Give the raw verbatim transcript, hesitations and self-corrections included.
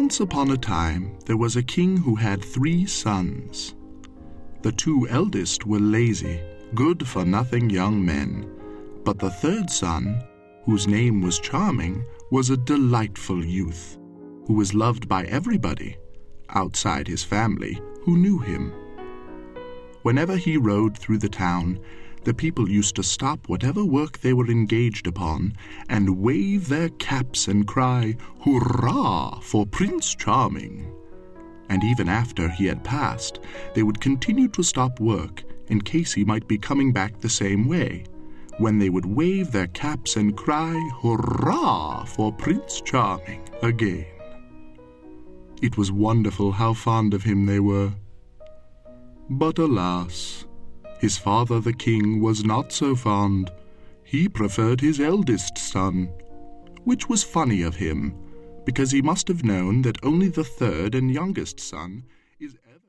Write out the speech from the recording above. Once upon a time there was a king who had three sons. The two eldest were lazy, good-for-nothing young men, but the third son, whose name was Charming, was a delightful youth, who was loved by everybody, outside his family, who knew him. Whenever he rode through the town, the people used to stop whatever work they were engaged upon and wave their caps and cry, "Hurrah for Prince Charming!" And even after he had passed, they would continue to stop work in case he might be coming back the same way, when they would wave their caps and cry, "Hurrah for Prince Charming!" again. It was wonderful how fond of him they were. But alas, his father the king was not so fond. He preferred his eldest son, which was funny of him, because he must have known that only the third and youngest son is ever...